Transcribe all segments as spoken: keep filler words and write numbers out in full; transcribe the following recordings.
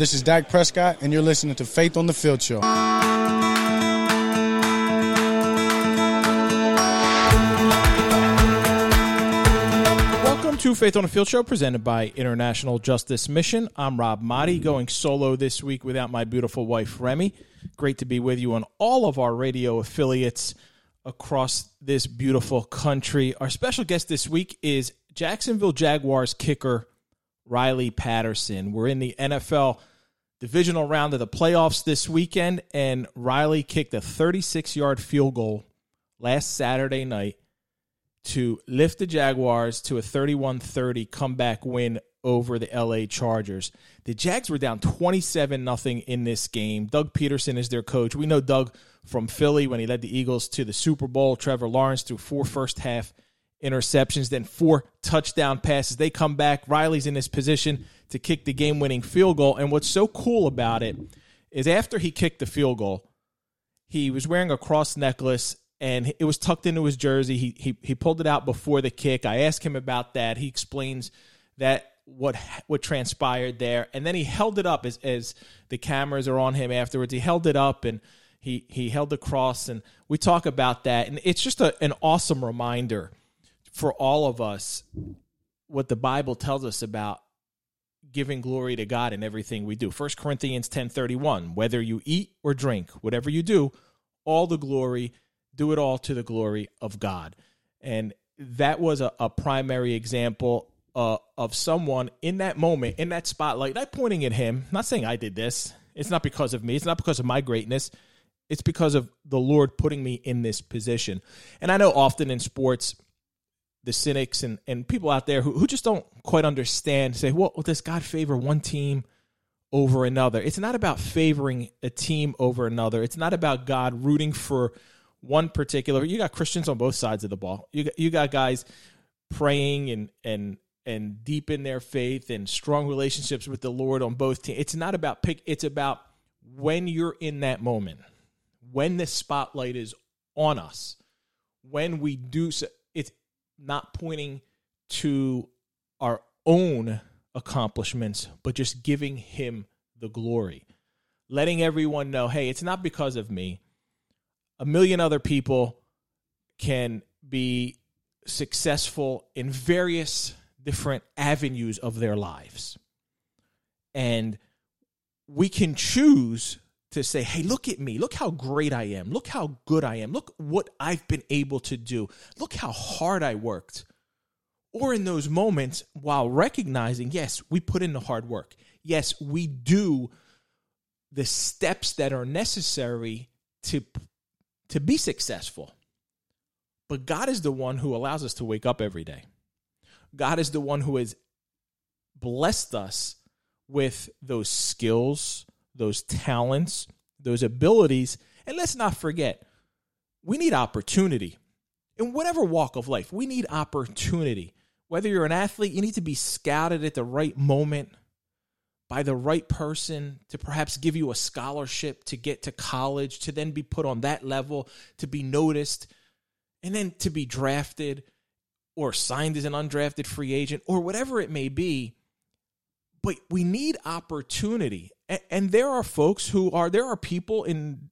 This is Dak Prescott, and you're listening to Faith on the Field Show. Welcome to Faith on the Field Show, presented by International Justice Mission. I'm Rob Motti, going solo this week without my beautiful wife, Remy. Great to be with you on all of our radio affiliates across this beautiful country. Our special guest this week is Jacksonville Jaguars kicker, Riley Patterson. We're in the N F L divisional round of the playoffs this weekend, and Riley kicked a thirty-six-yard field goal last Saturday night to lift the Jaguars to a thirty-one thirty comeback win over the L A Chargers. The Jags were down twenty-seven nothing in this game. Doug Peterson is their coach. We know Doug from Philly when he led the Eagles to the Super Bowl. Trevor Lawrence threw four first-half interceptions, then four touchdown passes. They come back. Riley's in this position to kick the game-winning field goal. And what's so cool about it is after he kicked the field goal, he was wearing a cross necklace, and it was tucked into his jersey. He he, he pulled it out before the kick. I asked him about that. He explains that what what transpired there. And then he held it up as, as the cameras are on him afterwards. He held it up, and he, he held the cross, and we talk about that. And it's just a, an awesome reminder for all of us, what the Bible tells us about giving glory to God in everything we do. First Corinthians ten thirty-one, whether you eat or drink, whatever you do, all the glory, do it all to the glory of God. And that was a, a primary example uh, of someone in that moment, in that spotlight, not pointing at him, not saying I did this. It's not because of me. It's not because of my greatness. It's because of the Lord putting me in this position. And I know often in sports, the cynics and, and people out there who, who just don't quite understand, say, well, does God favor one team over another? It's not about favoring a team over another. It's not about God rooting for one particular. You got Christians on both sides of the ball. You got, you got guys praying and and and deep in their faith and strong relationships with the Lord on both teams. It's not about pick. It's about when you're in that moment, when the spotlight is on us, when we do so. Not pointing to our own accomplishments, but just giving him the glory. Letting everyone know, hey, it's not because of me. A million other people can be successful in various different avenues of their lives. And we can choose to say, hey, look at me. Look how great I am. Look how good I am. Look what I've been able to do. Look how hard I worked. Or in those moments, while recognizing, yes, we put in the hard work. Yes, we do the steps that are necessary to, to be successful. But God is the one who allows us to wake up every day. God is the one who has blessed us with those skills, those talents, those abilities. And let's not forget, we need opportunity. In whatever walk of life, we need opportunity. Whether you're an athlete, you need to be scouted at the right moment by the right person to perhaps give you a scholarship to get to college, to then be put on that level, to be noticed, and then to be drafted or signed as an undrafted free agent or whatever it may be. But we need opportunity. And there are folks who are, there are people in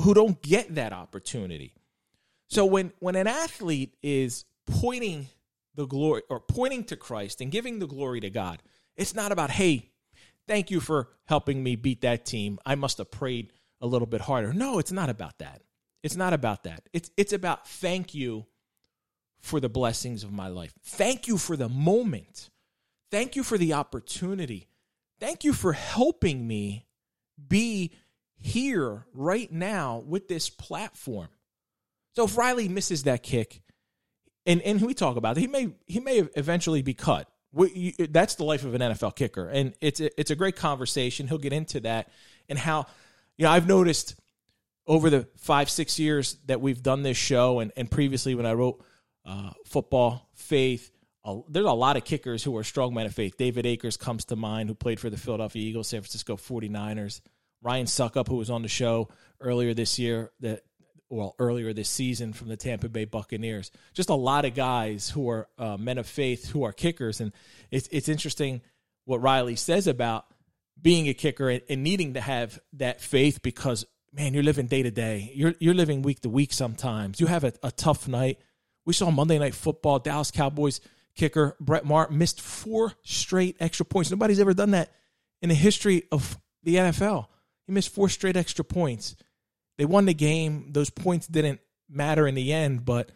who don't get that opportunity. So when, when an athlete is pointing the glory or pointing to Christ and giving the glory to God, it's not about, hey, thank you for helping me beat that team. I must have prayed a little bit harder. No, it's not about that. It's not about that. It's, it's about thank you for the blessings of my life. Thank you for the moment. Thank you for the opportunity. Thank you for helping me be here right now with this platform. So if Riley misses that kick, and, and we talk about it, he may he may eventually be cut. We, you, that's the life of an N F L kicker, and it's a, it's a great conversation. He'll get into that and how, you know, I've noticed over the five, six years that we've done this show and, and previously when I wrote uh, Football, Faith, Uh, there's a lot of kickers who are strong men of faith. David Akers comes to mind, who played for the Philadelphia Eagles, San Francisco forty-niners. Ryan Suckup, who was on the show earlier this year, that well, earlier this season from the Tampa Bay Buccaneers. Just a lot of guys who are uh, men of faith who are kickers. And it's, it's interesting what Riley says about being a kicker and, and needing to have that faith because, man, you're living day to day. You're you're living week to week sometimes. You have a, a tough night. We saw Monday Night Football, Dallas Cowboys kicker Brett Maher missed four straight extra points. Nobody's ever done that in the history of the N F L. He missed four straight extra points. They won the game. Those points didn't matter in the end, but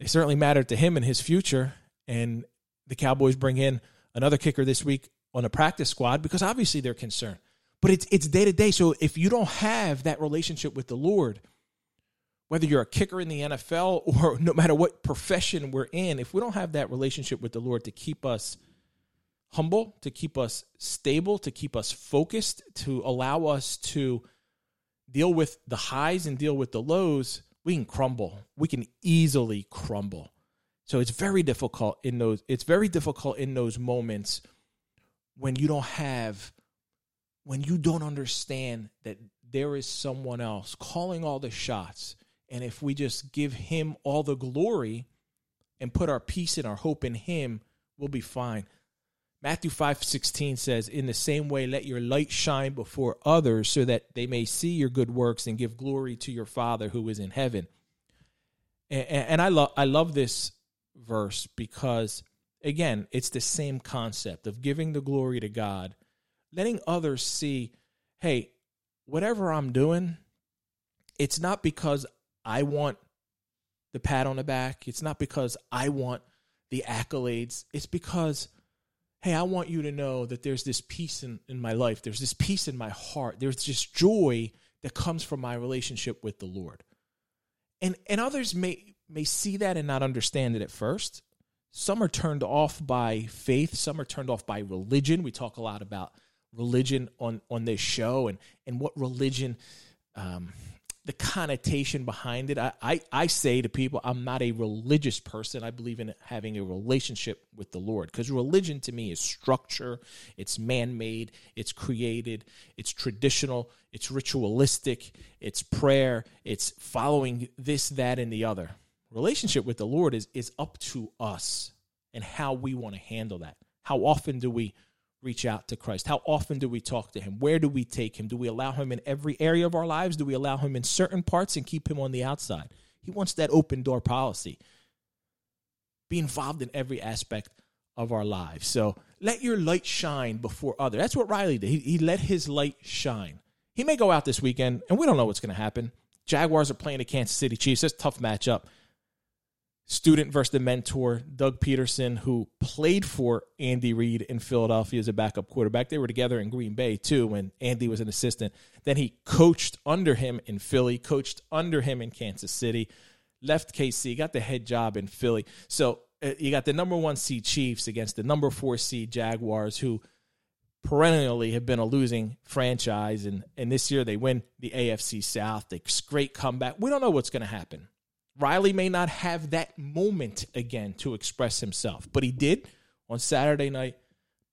they certainly mattered to him and his future. And the Cowboys bring in another kicker this week on a practice squad because obviously they're concerned. But it's it's day to day. So if you don't have that relationship with the Lord, whether you're a kicker in the N F L or no matter what profession we're in, if we don't have that relationship with the Lord to keep us humble, to keep us stable, to keep us focused, to allow us to deal with the highs and deal with the lows, we can crumble. We can easily crumble. So it's very difficult in those, it's very difficult in those moments when you don't have, when you don't understand that there is someone else calling all the shots. And if we just give him all the glory and put our peace and our hope in him, we'll be fine. Matthew five sixteen says, in the same way, let your light shine before others so that they may see your good works and give glory to your Father who is in heaven. And, and I, lo- I love this verse because, again, it's the same concept of giving the glory to God, letting others see, hey, whatever I'm doing, it's not because I want the pat on the back. It's not because I want the accolades. It's because, hey, I want you to know that there's this peace in, in my life. There's this peace in my heart. There's this joy that comes from my relationship with the Lord. And and others may, may see that and not understand it at first. Some are turned off by faith. Some are turned off by religion. We talk a lot about religion on, on this show and, and what religion, um, the connotation behind it. I, I, I say to people, I'm not a religious person. I believe in having a relationship with the Lord because religion to me is structure. It's man-made. It's created. It's traditional. It's ritualistic. It's prayer. It's following this, that, and the other. Relationship with the Lord is, is up to us and how we want to handle that. How often do we reach out to Christ? How often do we talk to him? Where do we take him? Do we allow him in every area of our lives? Do we allow him in certain parts and keep him on the outside? He wants that open door policy. Be involved in every aspect of our lives. So let your light shine before others. That's what Riley did. He, he let his light shine. He may go out this weekend, and we don't know what's going to happen. Jaguars are playing the Kansas City Chiefs. That's a tough matchup. Student versus the mentor, Doug Peterson, who played for Andy Reid in Philadelphia as a backup quarterback. They were together in Green Bay, too, when Andy was an assistant. Then he coached under him in Philly, coached under him in Kansas City, left K C, got the head job in Philly. So uh, you got the number one seed Chiefs against the number four seed Jaguars, who perennially have been a losing franchise. And, and this year they win the A F C South. They great comeback. We don't know what's going to happen. Riley may not have that moment again to express himself, but he did on Saturday night,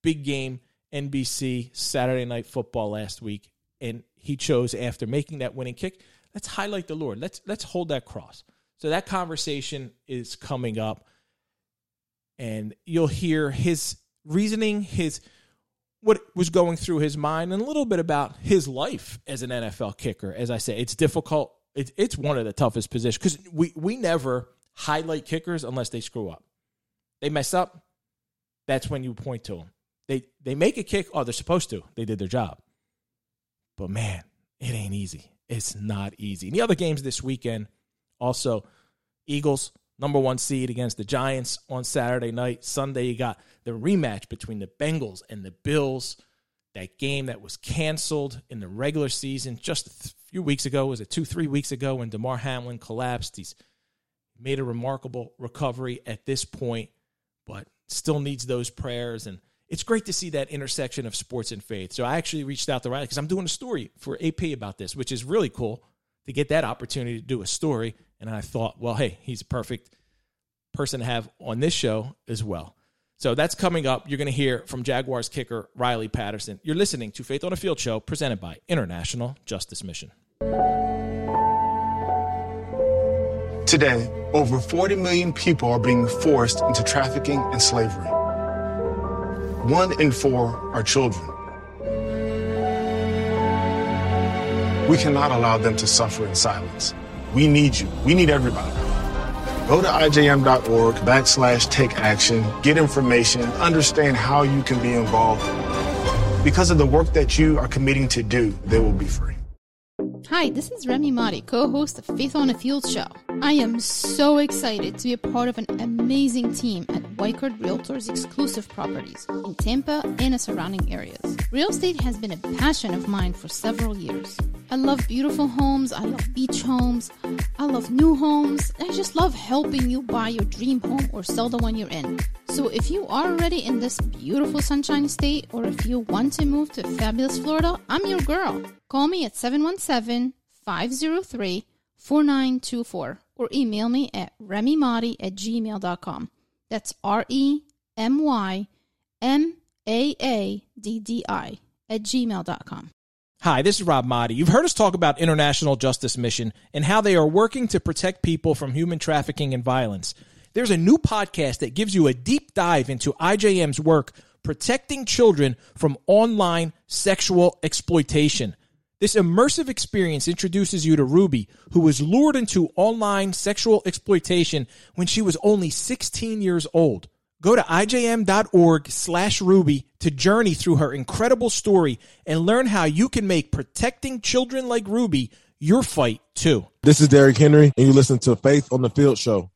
big game, N B C, Saturday Night Football last week, and he chose after making that winning kick, let's highlight the Lord. Let's let's hold that cross. So that conversation is coming up, and you'll hear his reasoning, his what was going through his mind, and a little bit about his life as an N F L kicker. As I say, it's difficult. It's it's one of the toughest positions because we, we never highlight kickers unless they screw up. They mess up, that's when you point to them. They they make a kick, oh, they're supposed to. They did their job. But, man, it ain't easy. It's not easy. And the other games this weekend, also Eagles, number one seed against the Giants on Saturday night. Sunday, you got the rematch between the Bengals and the Bills. That game that was canceled in the regular season just a th- few weeks ago, was it two, three weeks ago when Damar Hamlin collapsed? He's made a remarkable recovery at this point, but still needs those prayers. And it's great to see that intersection of sports and faith. So I actually reached out to Riley because I'm doing a story for A P about this, which is really cool to get that opportunity to do a story. And I thought, well, hey, he's a perfect person to have on this show as well. So that's coming up. You're going to hear from Jaguars kicker Riley Patterson. You're listening to Faith on the Field Show, presented by International Justice Mission. Today, over forty million people are being forced into trafficking and slavery. One in four are children. We cannot allow them to suffer in silence. We need you. We need everybody. Go to I J M dot org backslash take action, get information, understand how you can be involved. Because of the work that you are committing to do, they will be free. Hi, this is Remy Mahdi, co-host of Faith on the Field Show. I am so excited to be a part of an amazing team at Weikert Realtors exclusive properties in Tampa and the surrounding areas. Real estate has been a passion of mine for several years. I love beautiful homes, I love beach homes, I love new homes, and I just love helping you buy your dream home or sell the one you're in. So if you are already in this beautiful Sunshine State, or if you want to move to fabulous Florida, I'm your girl. Call me at seven one seven, five zero three, four nine two four or email me at remymadi at gmail dot com. That's R E M Y M A A D D I at gmail dot com. Hi, this is Rob Motti. You've heard us talk about International Justice Mission and how they are working to protect people from human trafficking and violence. There's a new podcast that gives you a deep dive into I J M's work protecting children from online sexual exploitation. This immersive experience introduces you to Ruby, who was lured into online sexual exploitation when she was only sixteen years old. Go to I J M dot org slash Ruby to journey through her incredible story and learn how you can make protecting children like Ruby your fight, too. This is Derrick Henry, and you listen to Faith on the Field Show.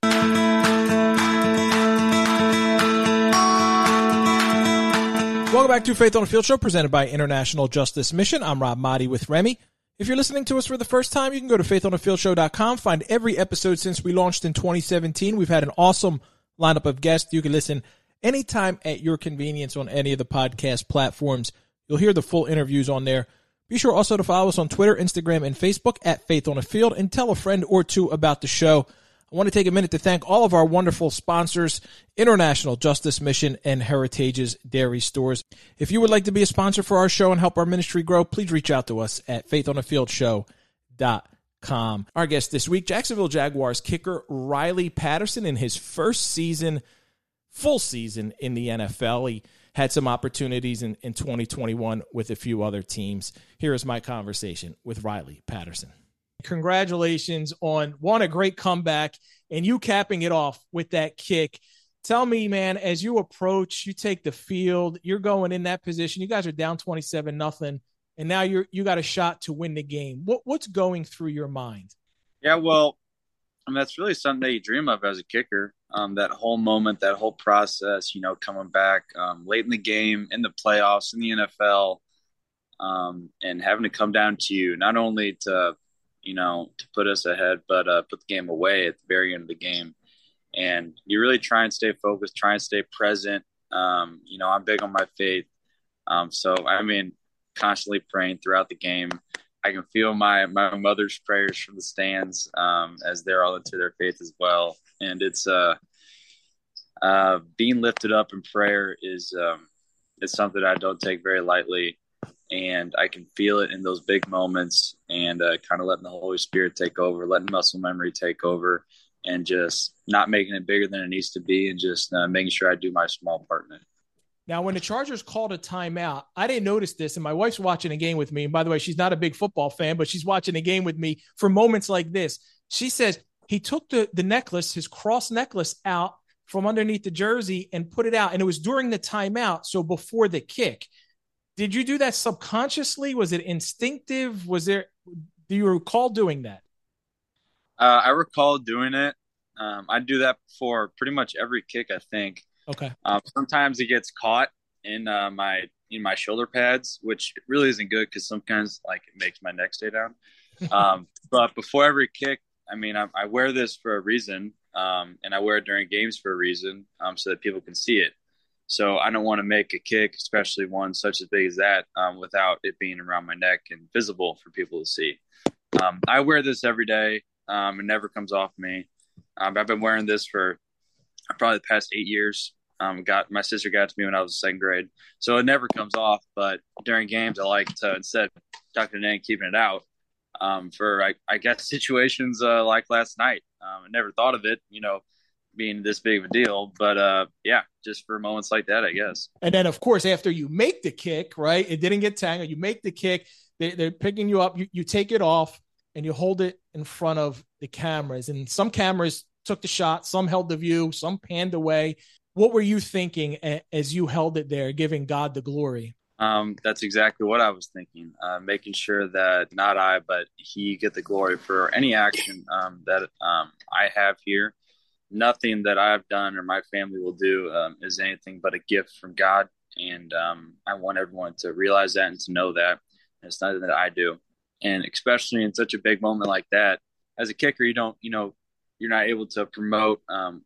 Welcome back to Faith on the Field Show, presented by International Justice Mission. I'm Rob Motti with Remy. If you're listening to us for the first time, you can go to faith on the field show dot com, find every episode since we launched in twenty seventeen. We've had an awesome lineup of guests. You can listen anytime at your convenience on any of the podcast platforms. You'll hear the full interviews on there. Be sure also to follow us on Twitter, Instagram, and Facebook at Faith on the Field, and tell a friend or two about the show. I want to take a minute to thank all of our wonderful sponsors, International Justice Mission and Heritage's Dairy Stores. If you would like to be a sponsor for our show and help our ministry grow, please reach out to us at faith on the field show dot com. Our guest this week, Jacksonville Jaguars kicker Riley Patterson, in his first season, full season in the N F L. He had some opportunities in, in twenty twenty-one with a few other teams. Here is my conversation with Riley Patterson. Congratulations on one, a great comeback, and you capping it off with that kick. Tell me, man, as you approach, you take the field, you're going in that position. You guys are down twenty-seven nothing, and now you're you got a shot to win the game. What what's going through your mind? Yeah, well, I mean, that's really something that you dream of as a kicker. Um, that whole moment, that whole process, you know, coming back um, late in the game, in the playoffs, in the N F L, um, and having to come down to you not only to you know, to put us ahead, but uh, put the game away at the very end of the game. And you really try and stay focused, try and stay present. Um, you know, I'm big on my faith. Um, so, I mean, constantly praying throughout the game. I can feel my, my mother's prayers from the stands um, as they're all into their faith as well. And it's uh, uh, being lifted up in prayer is um, it's something I don't take very lightly. And I can feel it in those big moments and uh, kind of letting the Holy Spirit take over, letting muscle memory take over, and just not making it bigger than it needs to be, and just uh, making sure I do my small part in it. Now, when the Chargers called a timeout, I didn't notice this, and my wife's watching a game with me. And by the way, she's not a big football fan, but she's watching a game with me for moments like this. She says he took the, the necklace, his cross necklace, out from underneath the jersey and put it out. And it was during the timeout, so before the kick. Did you do that subconsciously? Was it instinctive? Was there, do you recall doing that? Uh, I recall doing it. Um, I do that before pretty much every kick, I think. Okay. Um, sometimes it gets caught in uh, my, in my shoulder pads, which really isn't good, 'cause sometimes like it makes my neck stay down. Um, but before every kick, I mean, I, I wear this for a reason. Um, and I wear it during games for a reason, um, so that people can see it. So I don't want to make a kick, especially one such as big as that, um, without it being around my neck and visible for people to see. Um, I wear this every day. Um, it never comes off me. Um, I've been wearing this for probably the past eight years. Um, got my sister got it to me when I was in second grade. So it never comes off. But during games, I like to, instead of tucking it in, keeping it out um, for, I, I guess, situations uh, like last night. Um, I never thought of it, you know. being this big of a deal, but uh, yeah, just for moments like that, I guess. And then, of course, after you make the kick, right? It didn't get tangled. You make the kick. They, they're picking you up. You, you take it off, and you hold it in front of the cameras. And some cameras took the shot. Some held the view. Some panned away. What were you thinking as you held it there, giving God the glory? Um, that's exactly what I was thinking, uh, making sure that not I, but he get the glory for any action um, that um, I have here. Nothing that I've done or my family will do um, is anything but a gift from God. And um, I want everyone to realize that and to know that. And it's nothing that I do. And especially in such a big moment like that, as a kicker, you don't, you know, you're not able to promote, um,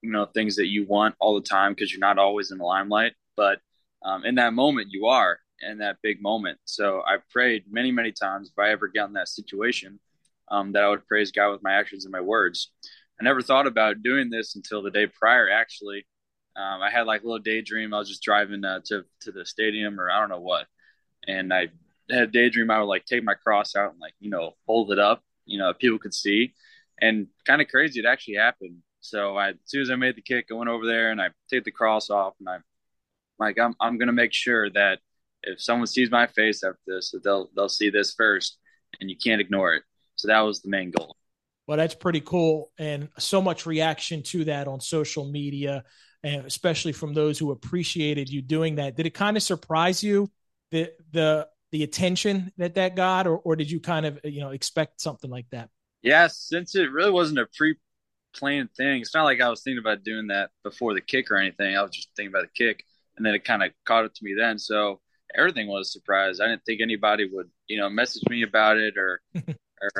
you know, things that you want all the time because you're not always in the limelight. But um, in that moment, you are in that big moment. So I prayed many, many times if I ever got in that situation um, that I would praise God with my actions and my words. I never thought about doing this until the day prior. Actually, um, I had like a little daydream. I was just driving uh, to to the stadium or I don't know what, and I had a daydream. I would like take my cross out and like you know hold it up, you know, people could see, and kind of crazy it actually happened. So I, as soon as I made the kick, I went over there and I take the cross off, and I like I'm I'm gonna make sure that if someone sees my face after this, that they'll they'll see this first, and you can't ignore it. So that was the main goal. Well, that's pretty cool. And so much reaction to that on social media, and especially from those who appreciated you doing that. Did it kind of surprise you, the the the attention that that got, or, or did you kind of, you know, expect something like that? Yeah, since it really wasn't a pre-planned thing, it's not like I was thinking about doing that before the kick or anything. I was just thinking about the kick, and then it kind of caught up to me then. So everything was a surprise. I didn't think anybody would, you know, message me about it or –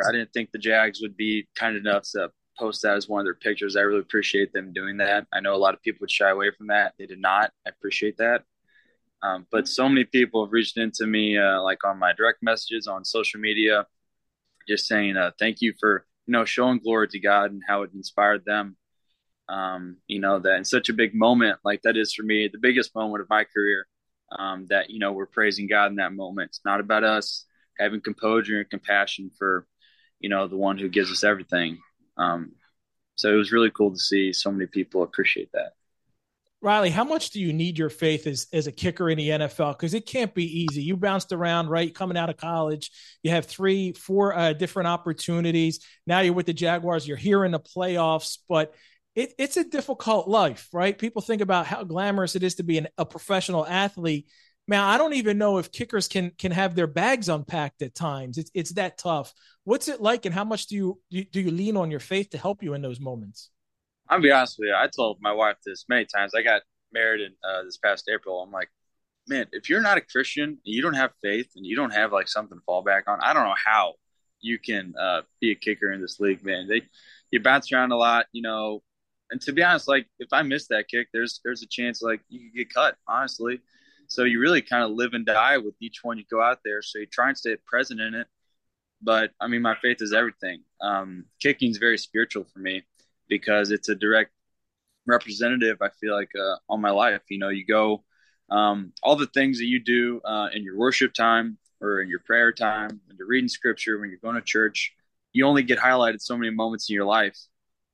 I didn't think the Jags would be kind enough to post that as one of their pictures. I really appreciate them doing that. I know a lot of people would shy away from that. They did not. I appreciate that. Um, but so many people have reached into me, uh, like on my direct messages, on social media, just saying uh, thank you for, you know, showing glory to God and how it inspired them. Um, you know, that in such a big moment like that is for me, the biggest moment of my career, um, that, you know, we're praising God in that moment. It's not about us. Having composure and compassion for, you know, the one who gives us everything. Um, so it was really cool to see so many people appreciate that. Riley, how much do you need your faith as, as a kicker in the N F L? Because it can't be easy. You bounced around, right? Coming out of college, you have three, four uh, different opportunities. Now you're with the Jaguars. You're here in the playoffs, but it, it's a difficult life, right? People think about how glamorous it is to be an, a professional athlete. Man, I don't even know if kickers can can have their bags unpacked at times. It's it's that tough. What's it like, and how much do you do you, do you lean on your faith to help you in those moments? I'll be honest with you. I told my wife this many times. I got married in uh, this past April. I'm like, man, if you're not a Christian, and you don't have faith, and you don't have like something to fall back on, I don't know how you can uh, be a kicker in this league, man. They you bounce around a lot, you know. And to be honest, like if I miss that kick, there's there's a chance like you could get cut, honestly. So you really kind of live and die with each one you go out there. So you try and stay present in it. But, I mean, my faith is everything. Um, kicking is very spiritual for me because it's a direct representative, I feel like, uh, on my life. You know, you go um, – all the things that you do uh, in your worship time or in your prayer time, when you're reading scripture, when you're going to church, you only get highlighted so many moments in your life.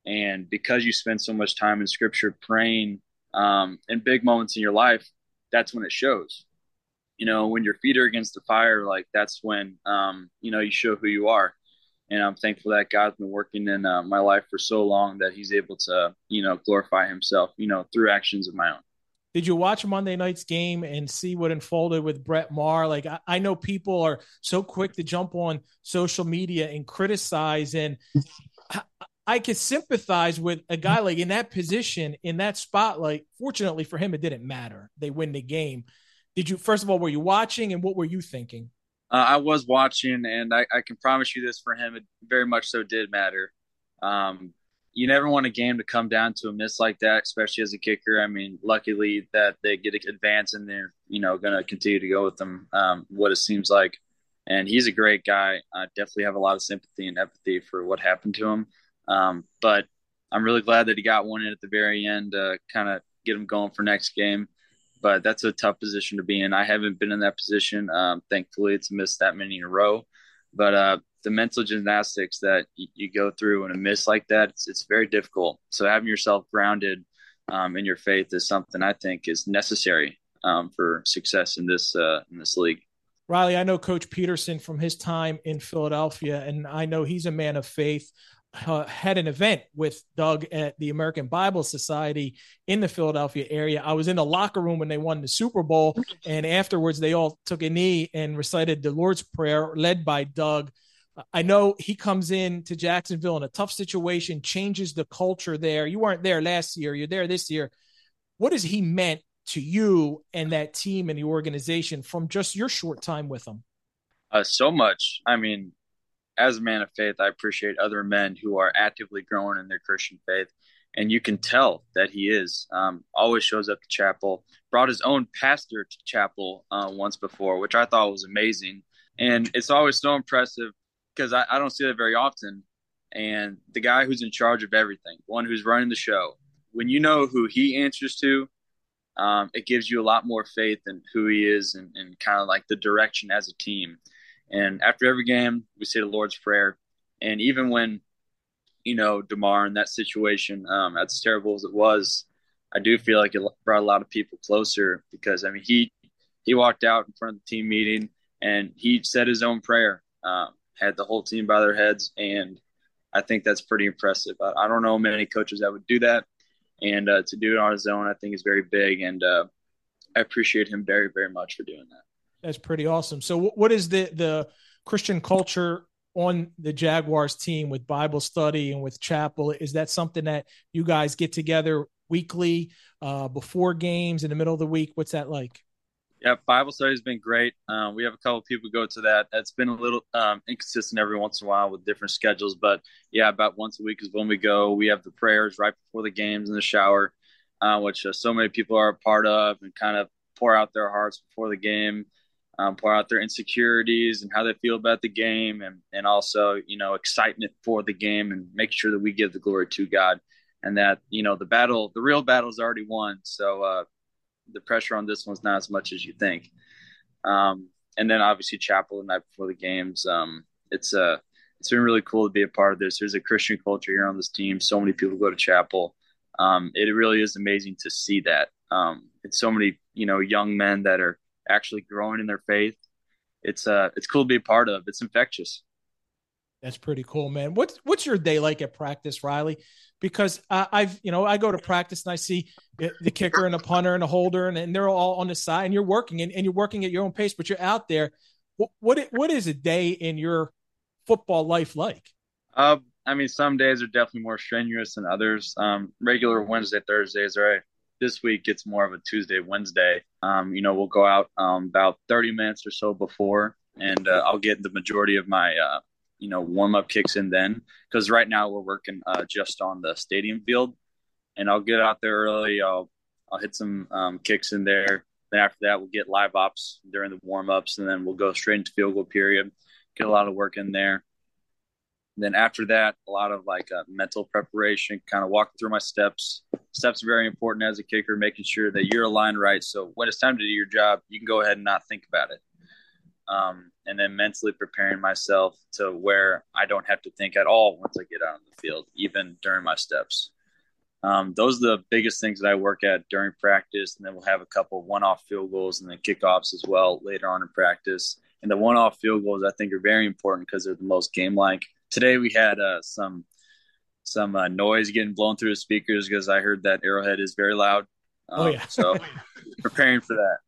And because you spend so much time in scripture praying um, in big moments in your life, that's when it shows, you know, when your feet are against the fire, like that's when, um, you know, you show who you are. And I'm thankful that God's been working in uh, my life for so long that he's able to, you know, glorify himself, you know, through actions of my own. Did you watch Monday night's game and see what unfolded with Brett Maher? Like, I, I know people are so quick to jump on social media and criticize, and I, I could sympathize with a guy like in that position, in that spotlight. Fortunately for him, it didn't matter. They win the game. Did you, first of all, were you watching, and what were you thinking? Uh, I was watching, and I, I can promise you this for him, it very much so did matter. Um, you never want a game to come down to a miss like that, especially as a kicker. I mean, luckily that they get an advance and they're, you know, going to continue to go with them, um, what it seems like. And he's a great guy. I definitely have a lot of sympathy and empathy for what happened to him. Um, but I'm really glad that he got one in at the very end, uh, kind of get him going for next game. But that's a tough position to be in. I haven't been in that position, um, thankfully, to miss that many in a row. But uh, the mental gymnastics that y- you go through in a miss like that, it's, it's very difficult. So having yourself grounded um, in your faith is something I think is necessary um, for success in this uh, in this league. Riley, I know Coach Peterson from his time in Philadelphia, and I know he's a man of faith. Uh, had an event with Doug at the American Bible Society in the Philadelphia area. I was in the locker room when they won the Super Bowl, and afterwards they all took a knee and recited the Lord's Prayer led by Doug. I know he comes in to Jacksonville in a tough situation, changes the culture there. You weren't there last year. You're there this year. What has he meant to you and that team and the organization from just your short time with them? Uh, so much. I mean, as a man of faith, I appreciate other men who are actively growing in their Christian faith. And you can tell that he is, um, always shows up to chapel, brought his own pastor to chapel uh, once before, which I thought was amazing. And it's always so impressive because I, I don't see that very often. And the guy who's in charge of everything, one who's running the show, when you know who he answers to, um, it gives you a lot more faith in who he is and, and kind of like the direction as a team. And after every game, we say the Lord's Prayer. And even when, you know, Damar in that situation, um, as terrible as it was, I do feel like it brought a lot of people closer because, I mean, he he walked out in front of the team meeting and he said his own prayer, um, had the whole team by their heads. And I think that's pretty impressive. I, I don't know many coaches that would do that. And uh, to do it on his own, I think is very big. And uh, I appreciate him very, very much for doing that. That's pretty awesome. So what is the, the Christian culture on the Jaguars team with Bible study and with chapel? Is that something that you guys get together weekly, uh, before games, in the middle of the week? What's that like? Yeah, Bible study has been great. Um, we have a couple of people go to that. That's been a little um, inconsistent every once in a while with different schedules. But, yeah, about once a week is when we go. We have the prayers right before the games in the shower, uh, which uh, so many people are a part of and kind of pour out their hearts before the game. Um, pour out their insecurities and how they feel about the game and, and also, you know, excitement for the game and make sure that we give the glory to God and that, you know, the battle, the real battle is already won. So uh, the pressure on this one's not as much as you think. Um, and then obviously chapel the night before the games. Um, it's uh, it's been really cool to be a part of this. There's a Christian culture here on this team. So many people go to chapel. Um, it really is amazing to see that. Um, it's so many, you know, young men that are actually growing in their faith. It's uh it's cool to be a part of. It's infectious. That's pretty cool, man. What's what's your day like at practice, Riley? Because uh, I've, you know, I go to practice and I see the kicker and the punter and the holder and, and they're all on the side and you're working and, and you're working at your own pace, but you're out there. What, what, what is a day in your football life like? Uh, I mean, some days are definitely more strenuous than others. Um, regular Wednesday, Thursdays, right? This week, it's more of a Tuesday, Wednesday. Um, you know, we'll go out um, about thirty minutes or so before, and uh, I'll get the majority of my, uh, you know, warm-up kicks in then. Because right now we're working uh, just on the stadium field, and I'll get out there early. I'll I'll hit some um, kicks in there. Then after that, we'll get live ops during the warm-ups, and then we'll go straight into field goal period, get a lot of work in there. Then after that, a lot of like uh, mental preparation, kind of walking through my steps. Steps are very important as a kicker, making sure that you're aligned right. So when it's time to do your job, you can go ahead and not think about it. Um, and then mentally preparing myself to where I don't have to think at all once I get out on the field, even during my steps. Um, those are the biggest things that I work at during practice. And then we'll have a couple of one-off field goals and then kickoffs as well later on in practice. And the one-off field goals, I think, are very important because they're the most game-like. Today we had uh, some some uh, noise getting blown through the speakers because I heard that Arrowhead is very loud. Um, oh, yeah. So preparing for that.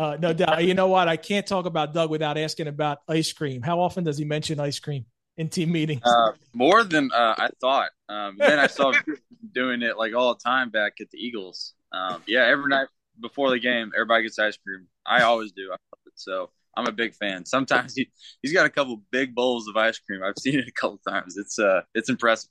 Uh, no doubt. You know what? I can't talk about Doug without asking about ice cream. How often does he mention ice cream in team meetings? Uh, more than uh, I thought. Um, then I saw him doing it like all the time back at the Eagles. Um, yeah, every night before the game, everybody gets ice cream. I always do. I love it. So I'm a big fan. Sometimes he, he's got a couple big bowls of ice cream. I've seen it a couple times. It's uh, it's impressive.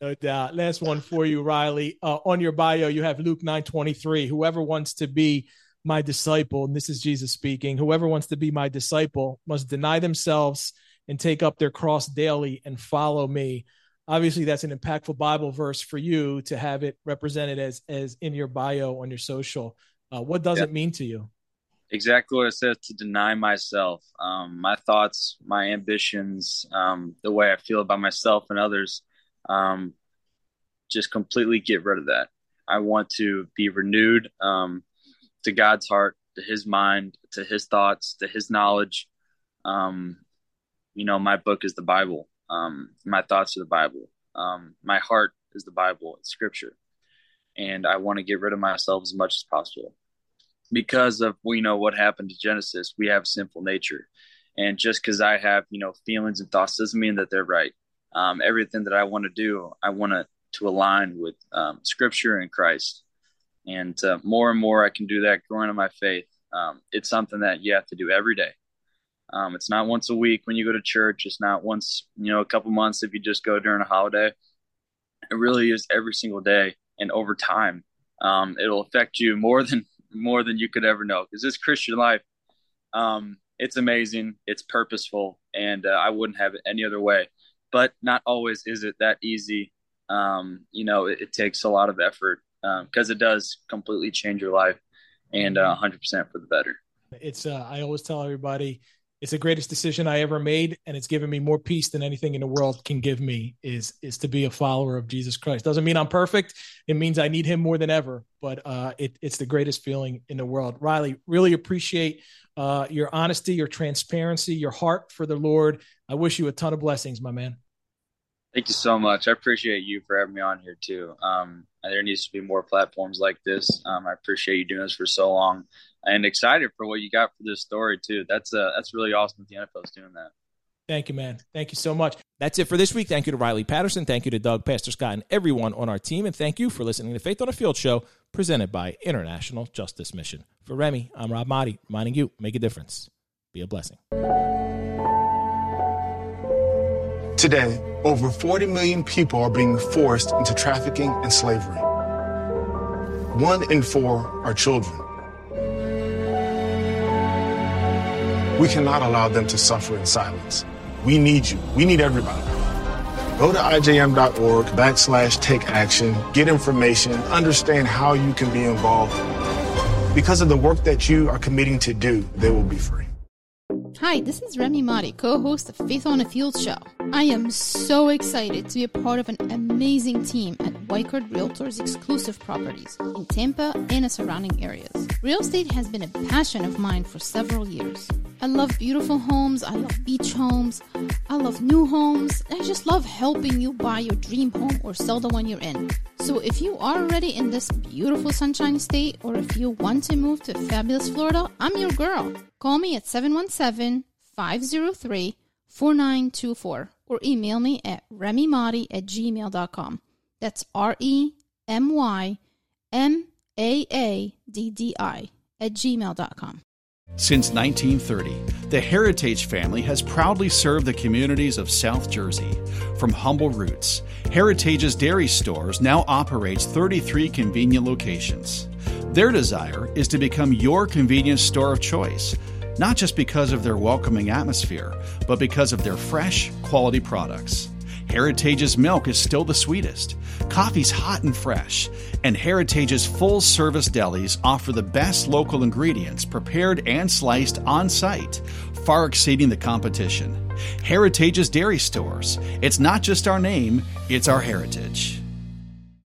No doubt. Last one for you, Riley. Uh, on your bio, you have Luke nine twenty-three. Whoever wants to be my disciple, and this is Jesus speaking, whoever wants to be my disciple must deny themselves and take up their cross daily and follow me. Obviously, that's an impactful Bible verse for you to have it represented as, as in your bio on your social. Uh, what does yeah. it mean to you? Exactly what it says, to deny myself, um, my thoughts, my ambitions, um, the way I feel about myself and others, um, just completely get rid of that. I want to be renewed um, to God's heart, to his mind, to his thoughts, to his knowledge. Um, you know, my book is the Bible. Um, my thoughts are the Bible. Um, my heart is the Bible. It's scripture. And I want to get rid of myself as much as possible because of, we know what happened to Genesis. We have a sinful nature. And just because I have, you know, feelings and thoughts doesn't mean that they're right. Um, everything that I want to do, I want to, to align with um, scripture and Christ. And uh, more and more I can do that growing in my faith. Um, it's something that you have to do every day. Um, it's not once a week when you go to church. It's not once, you know, a couple months if you just go during a holiday. It really is every single day. And over time, um, it'll affect you more than more than you could ever know. Because this Christian life, um, it's amazing. It's purposeful. And uh, I wouldn't have it any other way. But not always is it that easy. Um, you know, it, it takes a lot of effort because um, it does completely change your life and uh, one hundred percent for the better. It's uh, I always tell everybody, it's the greatest decision I ever made, and it's given me more peace than anything in the world can give me is, is to be a follower of Jesus Christ. Doesn't mean I'm perfect. It means I need him more than ever, but uh, it, it's the greatest feeling in the world. Riley, really appreciate uh, your honesty, your transparency, your heart for the Lord. I wish you a ton of blessings, my man. Thank you so much. I appreciate you for having me on here too. Um, there needs to be more platforms like this. Um, I appreciate you doing this for so long. And excited for what you got for this story, too. That's uh, that's really awesome that the N F L is doing that. Thank you, man. Thank you so much. That's it for this week. Thank you to Riley Patterson. Thank you to Doug, Pastor Scott, and everyone on our team. And thank you for listening to Faith on the Field Show, presented by International Justice Mission. For Remy, I'm Rob Motti, reminding you, make a difference. Be a blessing. Today, over forty million people are being forced into trafficking and slavery. One in four are children. We cannot allow them to suffer in silence. We need you. We need everybody. Go to I J M dot org backslash take action, get information, understand how you can be involved. Because of the work that you are committing to do, they will be free. Hi, this is Remy Mahdi, co-host of Faith on the Field Show. I am so excited to be a part of an amazing team at Weikert Realtors exclusive properties in Tampa and the surrounding areas. Real estate has been a passion of mine for several years. I love beautiful homes, I love beach homes, I love new homes, I just love helping you buy your dream home or sell the one you're in. So if you are already in this beautiful Sunshine State, or if you want to move to fabulous Florida, I'm your girl. Call me at seven one seven, five oh three, four nine two four or email me at remymaddie at gmail dot com. That's R E M Y M A A D D I at gmail dot com. Since nineteen thirty, the Heritage family has proudly served the communities of South Jersey. From humble roots, Heritage's Dairy Stores now operates thirty-three convenient locations. Their desire is to become your convenience store of choice, not just because of their welcoming atmosphere, but because of their fresh, quality products. Heritage's milk is still the sweetest, coffee's hot and fresh, and Heritage's full-service delis offer the best local ingredients prepared and sliced on-site, far exceeding the competition. Heritage's Dairy Stores. It's not just our name, it's our heritage.